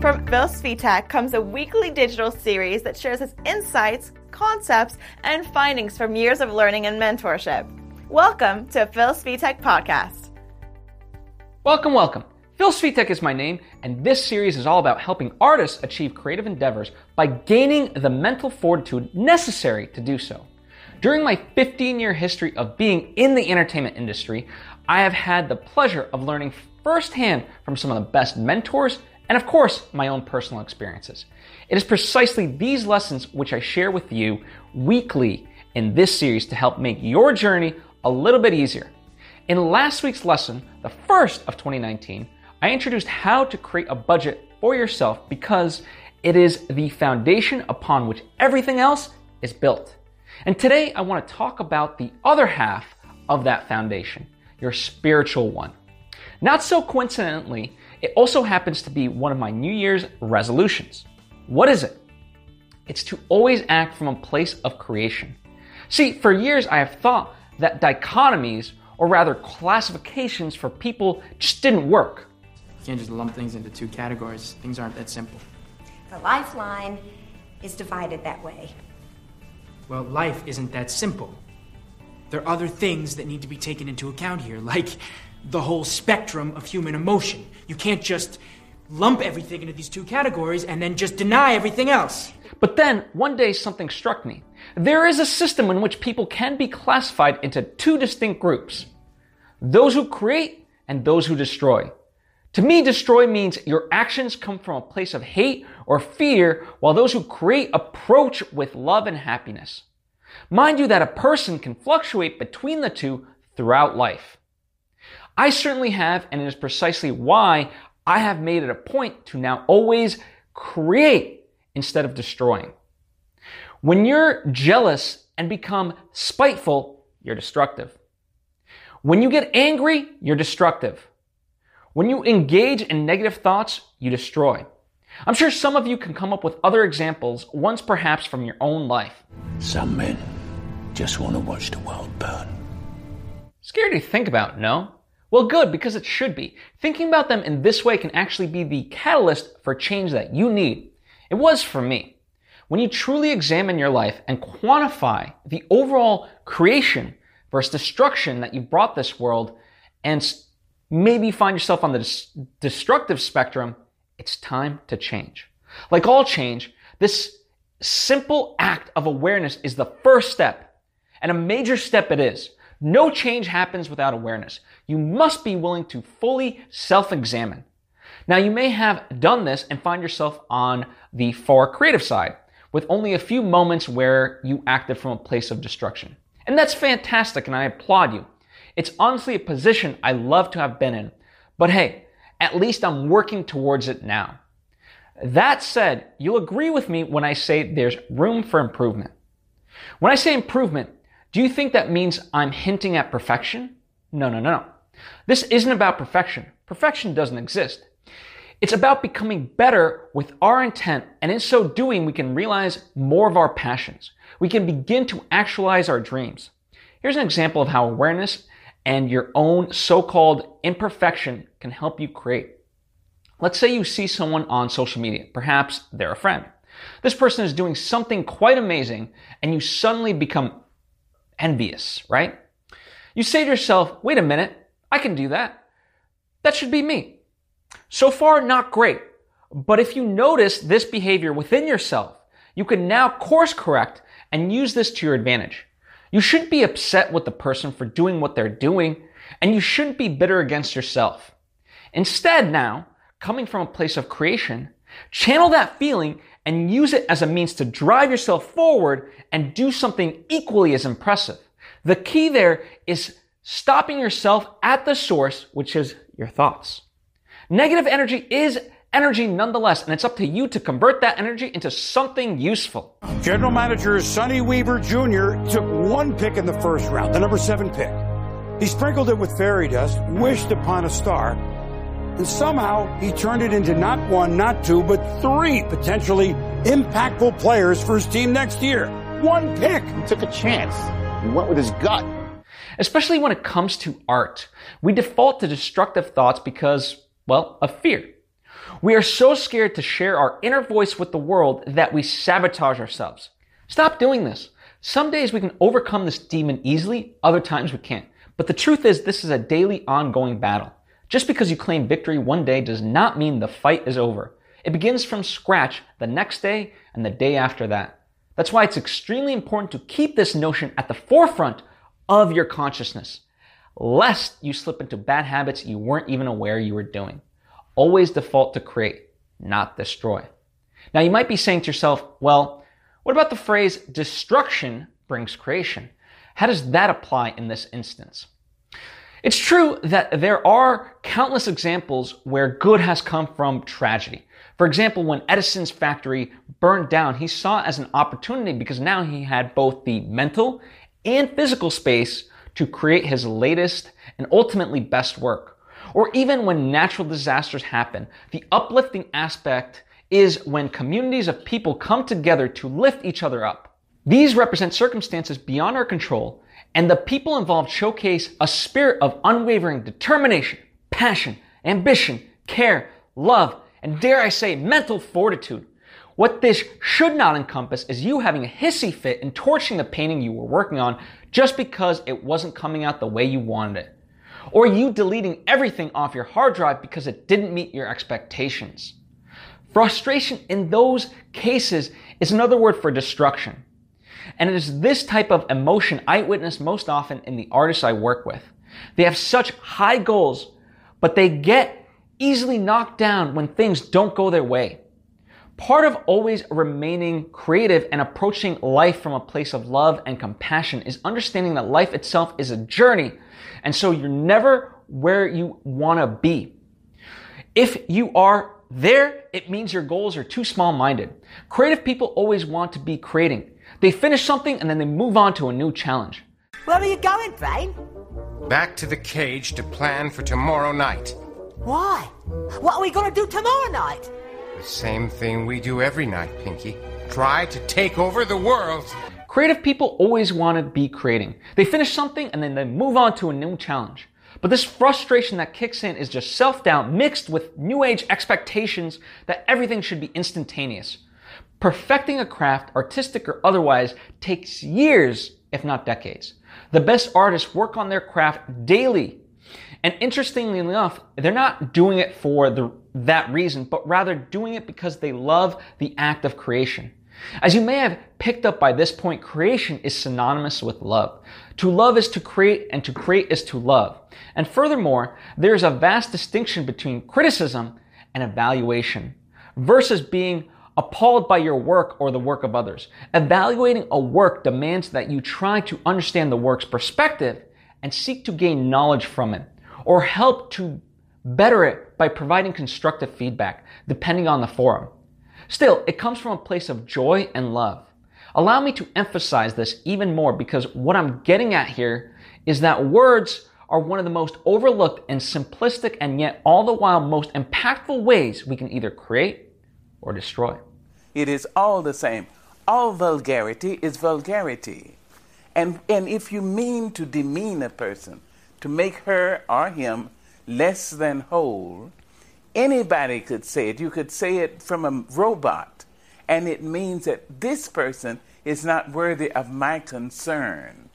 From Phil Svitek comes a weekly digital series that shares his insights, concepts, and findings from years of learning and mentorship. Welcome to Phil Svitek Podcast. Welcome, welcome. Phil Svitek is my name, and this series is all about helping artists achieve creative endeavors by gaining the mental fortitude necessary to do so. During my 15-year history of being in the entertainment industry, I have had the pleasure of learning firsthand from some of the best mentors and, of course, my own personal experiences. It is precisely these lessons which I share with you weekly in this series to help make your journey a little bit easier. In last week's lesson, the first of 2019, I introduced how to create a budget for yourself because it is the foundation upon which everything else is built. And today I want to talk about the other half of that foundation, your spiritual one. Not so coincidentally, it also happens to be one of my New Year's resolutions. What is it? It's to always act from a place of creation. See, for years I have thought that dichotomies, or rather classifications for people, just didn't work. You can't just lump things into two categories. Things aren't that simple. The lifeline is divided that way. Well, life isn't that simple. There are other things that need to be taken into account here, like the whole spectrum of human emotion. You can't just lump everything into these two categories and then just deny everything else. But then, one day something struck me. There is a system in which people can be classified into two distinct groups: those who create and those who destroy. To me, destroy means your actions come from a place of hate or fear, while those who create approach with love and happiness. Mind you that a person can fluctuate between the two throughout life. I certainly have, and it is precisely why I have made it a point to now always create instead of destroying. When you're jealous and become spiteful, you're destructive. When you get angry, you're destructive. When you engage in negative thoughts, you destroy. I'm sure some of you can come up with other examples, ones perhaps from your own life. Some men just want to watch the world burn. Scary to think about, no? Well, good, because it should be. Thinking about them in this way can actually be the catalyst for change that you need. It was for me. When you truly examine your life and quantify the overall creation versus destruction that you brought this world, and maybe you find yourself on the destructive spectrum, it's time to change. Like all change, this simple act of awareness is the first step, and a major step it is. No change happens without awareness. You must be willing to fully self-examine. Now, you may have done this and find yourself on the far creative side, with only a few moments where you acted from a place of destruction. And that's fantastic, and I applaud you. It's honestly a position I love to have been in, but hey, at least I'm working towards it now. That said, you'll agree with me when I say there's room for improvement. When I say improvement, do you think that means I'm hinting at perfection? No. This isn't about perfection. Perfection doesn't exist. It's about becoming better with our intent, and in so doing, we can realize more of our passions. We can begin to actualize our dreams. Here's an example of how awareness and your own so-called imperfection can help you create. Let's say you see someone on social media. Perhaps they're a friend. This person is doing something quite amazing, and you suddenly become envious, right? You say to yourself, wait a minute, I can do that. That should be me. So far, not great. But if you notice this behavior within yourself, you can now course correct and use this to your advantage. You shouldn't be upset with the person for doing what they're doing, and you shouldn't be bitter against yourself. Instead now, coming from a place of creation, channel that feeling and use it as a means to drive yourself forward and do something equally as impressive. The key there is stopping yourself at the source, which is your thoughts. Negative energy is energy nonetheless, and it's up to you to convert that energy into something useful. General manager Sonny Weaver Jr. took one pick in the first round, the number 7 pick. He sprinkled it with fairy dust, wished upon a star, and somehow he turned it into not one, not two, but 3 potentially impactful players for his team next year. One pick. He took a chance. He went with his gut. Especially when it comes to art, we default to destructive thoughts because, well, of fear. We are so scared to share our inner voice with the world that we sabotage ourselves. Stop doing this. Some days we can overcome this demon easily, other times we can't. But the truth is, this is a daily ongoing battle. Just because you claim victory one day does not mean the fight is over. It begins from scratch the next day and the day after that. That's why it's extremely important to keep this notion at the forefront of your consciousness, lest you slip into bad habits you weren't even aware you were doing. Always default to create, not destroy. Now you might be saying to yourself, well, what about the phrase destruction brings creation? How does that apply in this instance? It's true that there are countless examples where good has come from tragedy. For example, when Edison's factory burned down, he saw it as an opportunity because now he had both the mental and physical space to create his latest and ultimately best work. Or even when natural disasters happen, the uplifting aspect is when communities of people come together to lift each other up. These represent circumstances beyond our control, and the people involved showcase a spirit of unwavering determination, passion, ambition, care, love, and dare I say, mental fortitude. What this should not encompass is you having a hissy fit and torching the painting you were working on just because it wasn't coming out the way you wanted it. Or you deleting everything off your hard drive because it didn't meet your expectations. Frustration in those cases is another word for destruction. And it is this type of emotion I witness most often in the artists I work with. They have such high goals, but they get easily knocked down when things don't go their way. Part of always remaining creative and approaching life from a place of love and compassion is understanding that life itself is a journey, and so you're never where you want to be. If you are there, it means your goals are too small-minded. Creative people always want to be creating. They finish something and then they move on to a new challenge. Where are you going, Brain? Back to the cage to plan for tomorrow night. Why? What are we going to do tomorrow night? The same thing we do every night, Pinky. Try to take over the world. Creative people always want to be creating. They finish something and then they move on to a new challenge. But this frustration that kicks in is just self-doubt mixed with new age expectations that everything should be instantaneous. Perfecting a craft, artistic or otherwise, takes years, if not decades. The best artists work on their craft daily. And interestingly enough, they're not doing it for that reason, but rather doing it because they love the act of creation. As you may have picked up by this point, creation is synonymous with love. To love is to create, and to create is to love. And furthermore, there is a vast distinction between criticism and evaluation versus being appalled by your work or the work of others. Evaluating a work demands that you try to understand the work's perspective and seek to gain knowledge from it, or help to better it by providing constructive feedback, depending on the forum. Still, it comes from a place of joy and love. Allow me to emphasize this even more because what I'm getting at here is that words are one of the most overlooked and simplistic and yet all the while most impactful ways we can either create or destroy. It is all the same. All vulgarity is vulgarity. And if you mean to demean a person, to make her or him less than whole, anybody could say it. You could say it from a robot, and it means that this person is not worthy of my concern.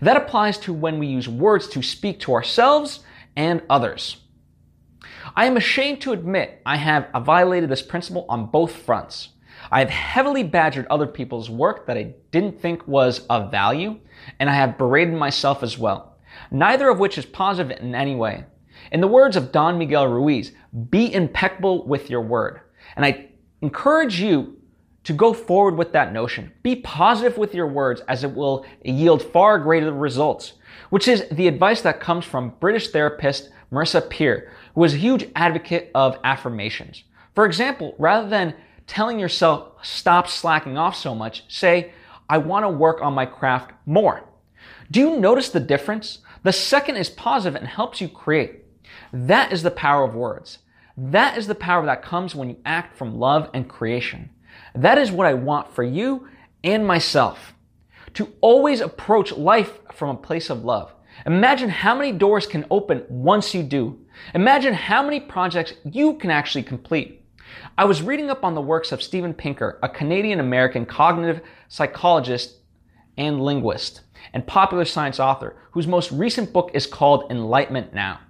That applies to when we use words to speak to ourselves and others. I am ashamed to admit I have violated this principle on both fronts. I have heavily badgered other people's work that I didn't think was of value, and I have berated myself as well, neither of which is positive in any way. In the words of Don Miguel Ruiz, be impeccable with your word. And I encourage you to go forward with that notion. Be positive with your words as it will yield far greater results, which is the advice that comes from British therapist Marissa Peer, who was a huge advocate of affirmations. For example, rather than telling yourself, stop slacking off so much, say, I want to work on my craft more. Do you notice the difference? The second is positive and helps you create. That is the power of words. That is the power that comes when you act from love and creation. That is what I want for you and myself. To always approach life from a place of love. Imagine how many doors can open once you do. Imagine how many projects you can actually complete. I was reading up on the works of Steven Pinker, a Canadian-American cognitive psychologist and linguist, and popular science author, whose most recent book is called Enlightenment Now.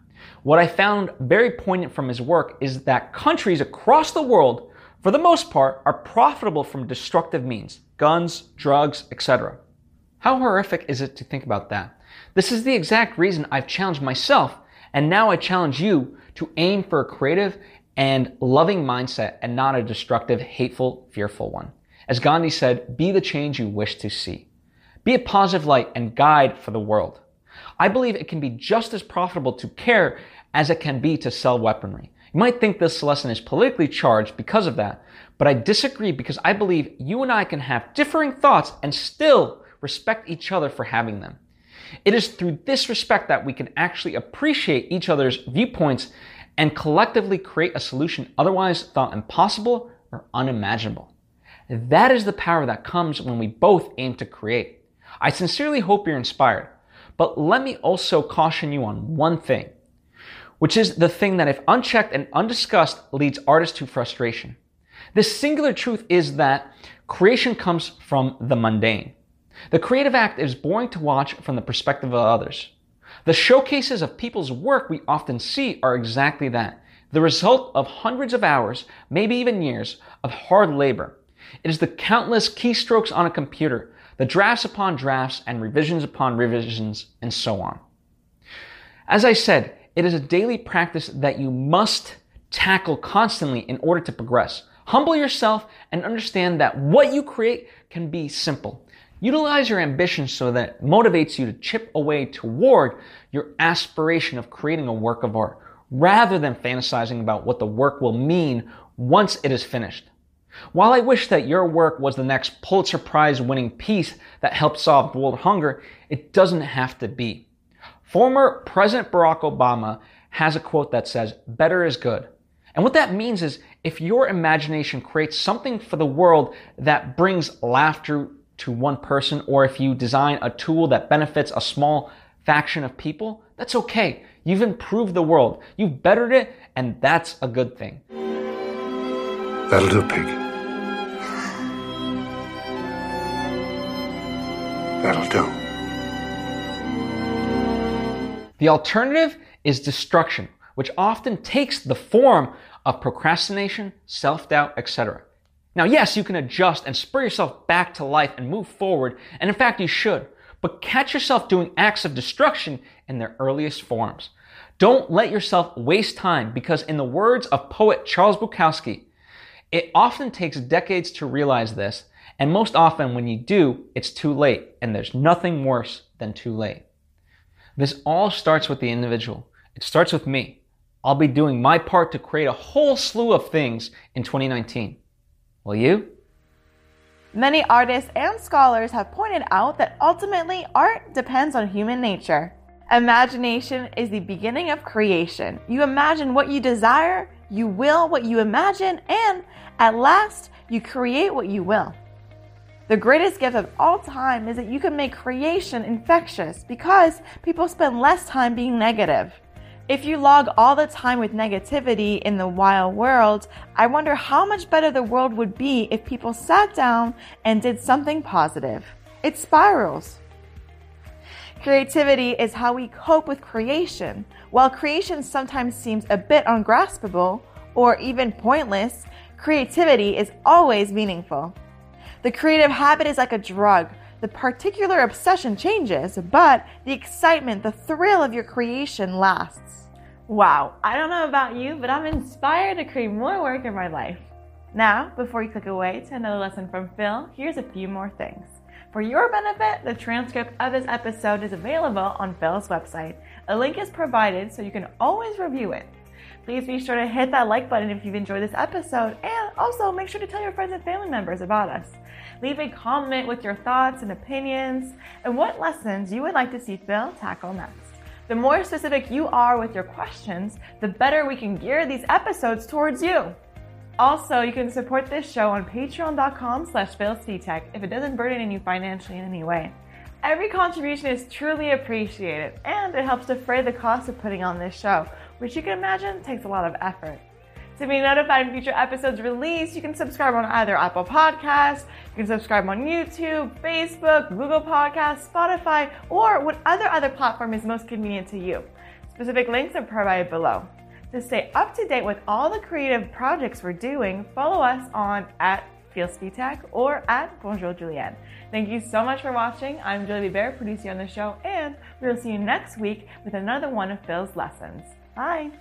What I found very poignant from his work is that countries across the world, for the most part, are profitable from destructive means, guns, drugs, etc. How horrific is it to think about that? This is the exact reason I've challenged myself, and now I challenge you to aim for a creative and loving mindset and not a destructive, hateful, fearful one. As Gandhi said, be the change you wish to see. Be a positive light and guide for the world. I believe it can be just as profitable to care as it can be to sell weaponry. You might think this lesson is politically charged because of that, but I disagree because I believe you and I can have differing thoughts and still respect each other for having them. It is through this respect that we can actually appreciate each other's viewpoints and collectively create a solution otherwise thought impossible or unimaginable. That is the power that comes when we both aim to create. I sincerely hope you're inspired, but let me also caution you on one thing, which is the thing that if unchecked and undiscussed leads artists to frustration. This singular truth is that creation comes from the mundane. The creative act is boring to watch from the perspective of others. The showcases of people's work we often see are exactly that, the result of hundreds of hours, maybe even years, of hard labor. It is the countless keystrokes on a computer, the drafts upon drafts and revisions upon revisions, and so on. As I said, it is a daily practice that you must tackle constantly in order to progress. Humble yourself and understand that what you create can be simple. Utilize your ambition so that it motivates you to chip away toward your aspiration of creating a work of art, rather than fantasizing about what the work will mean once it is finished. While I wish that your work was the next Pulitzer Prize winning piece that helped solve world hunger, it doesn't have to be. Former President Barack Obama has a quote that says, "Better is good." And what that means is if your imagination creates something for the world that brings laughter to one person, or if you design a tool that benefits a small faction of people, that's okay. You've improved the world. You've bettered it, and that's a good thing. That'll do, pig. That'll do. The alternative is destruction, which often takes the form of procrastination, self-doubt, etc. Now, yes, you can adjust and spur yourself back to life and move forward, and in fact, you should, but catch yourself doing acts of destruction in their earliest forms. Don't let yourself waste time because, in the words of poet Charles Bukowski, it often takes decades to realize this, and most often when you do, it's too late, and there's nothing worse than too late. This all starts with the individual. It starts with me. I'll be doing my part to create a whole slew of things in 2019. Will you? Many artists and scholars have pointed out that ultimately art depends on human nature. Imagination is the beginning of creation. You imagine what you desire, you will what you imagine, and at last, you create what you will. The greatest gift of all time is that you can make creation infectious because people spend less time being negative. If you log all the time with negativity in the wild world, I wonder how much better the world would be if people sat down and did something positive. It spirals. Creativity is how we cope with creation. While creation sometimes seems a bit ungraspable or even pointless, creativity is always meaningful. The creative habit is like a drug. The particular obsession changes, but the excitement, the thrill of your creation lasts. Wow, I don't know about you, but I'm inspired to create more work in my life. Now, before you click away to another lesson from Phil, here's a few more things. For your benefit, the transcript of this episode is available on Phil's website. A link is provided so you can always review it. Please be sure to hit that like button if you've enjoyed this episode, and also make sure to tell your friends and family members about us. Leave a comment with your thoughts and opinions and what lessons you would like to see Phil tackle next. The more specific you are with your questions, the better we can gear these episodes towards you. Also, you can support this show on patreon.com/philsvitek if it doesn't burden you financially in any way. Every contribution is truly appreciated, and it helps defray the cost of putting on this show, which you can imagine takes a lot of effort. To be notified when future episodes release, you can subscribe on either Apple Podcasts, you can subscribe on YouTube, Facebook, Google Podcasts, Spotify, or whatever other platform is most convenient to you. Specific links are provided below. To stay up to date with all the creative projects we're doing, follow us on @PhilSvitek or @BonjourJulienne. Thank you so much for watching. I'm Julie Bear, producer on the show, and we'll see you next week with another one of Phil's lessons. Bye!